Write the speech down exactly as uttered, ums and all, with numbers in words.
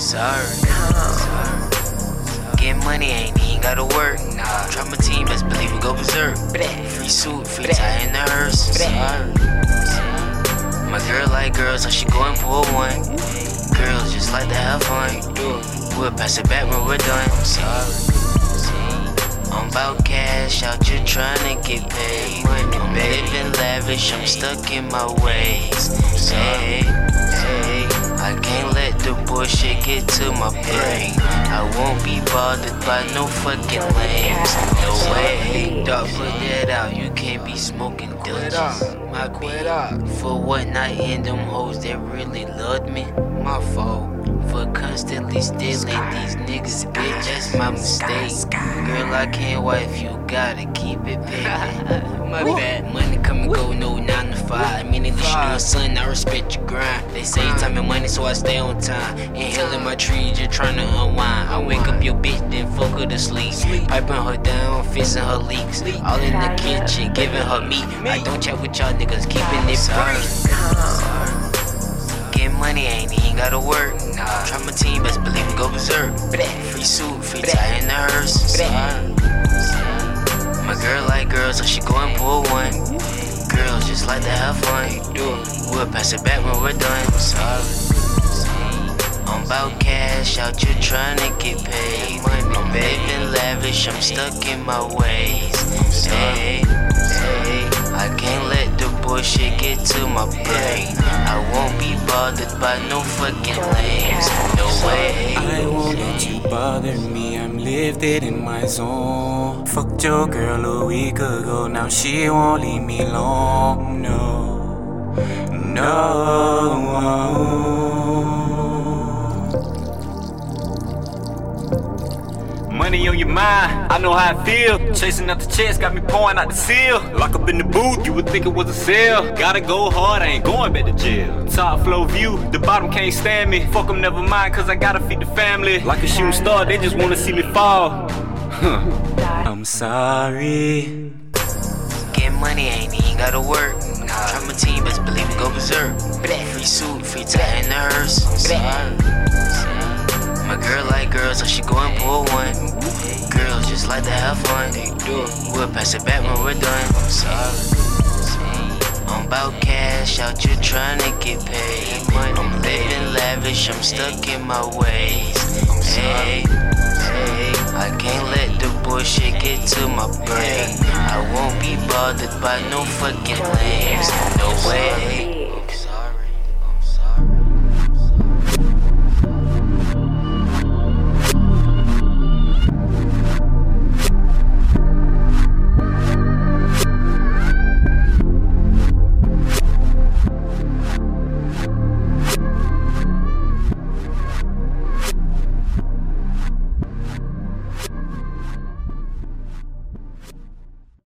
Sorry, sorry. Get money, ain't even gotta work. Nah, drop my team, best believe we go berserk. Free suit, free tie in the hearse. Sorry. My girl like girls, so she go and pull one. Girls just like to have fun. We'll pass it back when we're done. Sorry. I'm about cash, out you tryna get paid. I'm living lavish, I'm stuck in my ways. Hey, hey, I can't let the bullshit get to my brain. I won't be bothered by no fucking lames. No way, dog, put that out, you can't be smoking dutches. My beat, for what not in them hoes that really loved me. My fault. For constantly stealing these niggas, bitch, that's my mistake. Girl, I can't wife, you gotta keep it paid. My bad. Money come and go, no nine to five. I mean, if you know, son, I respect your grind. They say time and money, so I stay on time. Inhaling my tree, just trying to unwind. I wake up your bitch, then fuck her to sleep. Piping her down, fixing her leaks. All in the kitchen, giving her meat. I don't chat with y'all niggas, keeping it bright. Get money, ain't even gotta work. Try my team, best believe we go berserk. Free suit, free tie in the hearse. My girl like girls, so she go and pull one. Girls just like to have fun. We'll pass it back when we're done. Sorry. I'm about cash, out you tryna get paid. I'm living lavish, I'm stuck in my ways. Hey, hey, I can't let the bullshit get to my brain. I won't be bothered by no fucking lames. No way. I won't let you bother me. I'm lived it in my zone. Fucked your girl a week ago. Now she won't leave me alone. No, no. Money on your mind. I know how I feel. Chasing out the chest, got me pouring out the seal. Lock up in the booth, you would think it was a sale. Gotta go hard, I ain't going back to jail. Top flow view, the bottom can't stand me. Fuck them, never mind, cause I gotta feed the family. Like a shooting star, they just wanna see me fall. Huh. I'm sorry. Get money, ain't even gotta work. Try my team, best believe we go berserk. Free suit, free tie in the hearse. My girl like girls, so she go and pull one. Girls just like to have fun. We'll pass it back when we're done. I'm sorry. I'm about cash, out you tryna get paid. I'm living lavish, I'm stuck in my ways. Hey, hey, I can't let the bullshit get to my brain. I won't be bothered by no fucking lames. No way.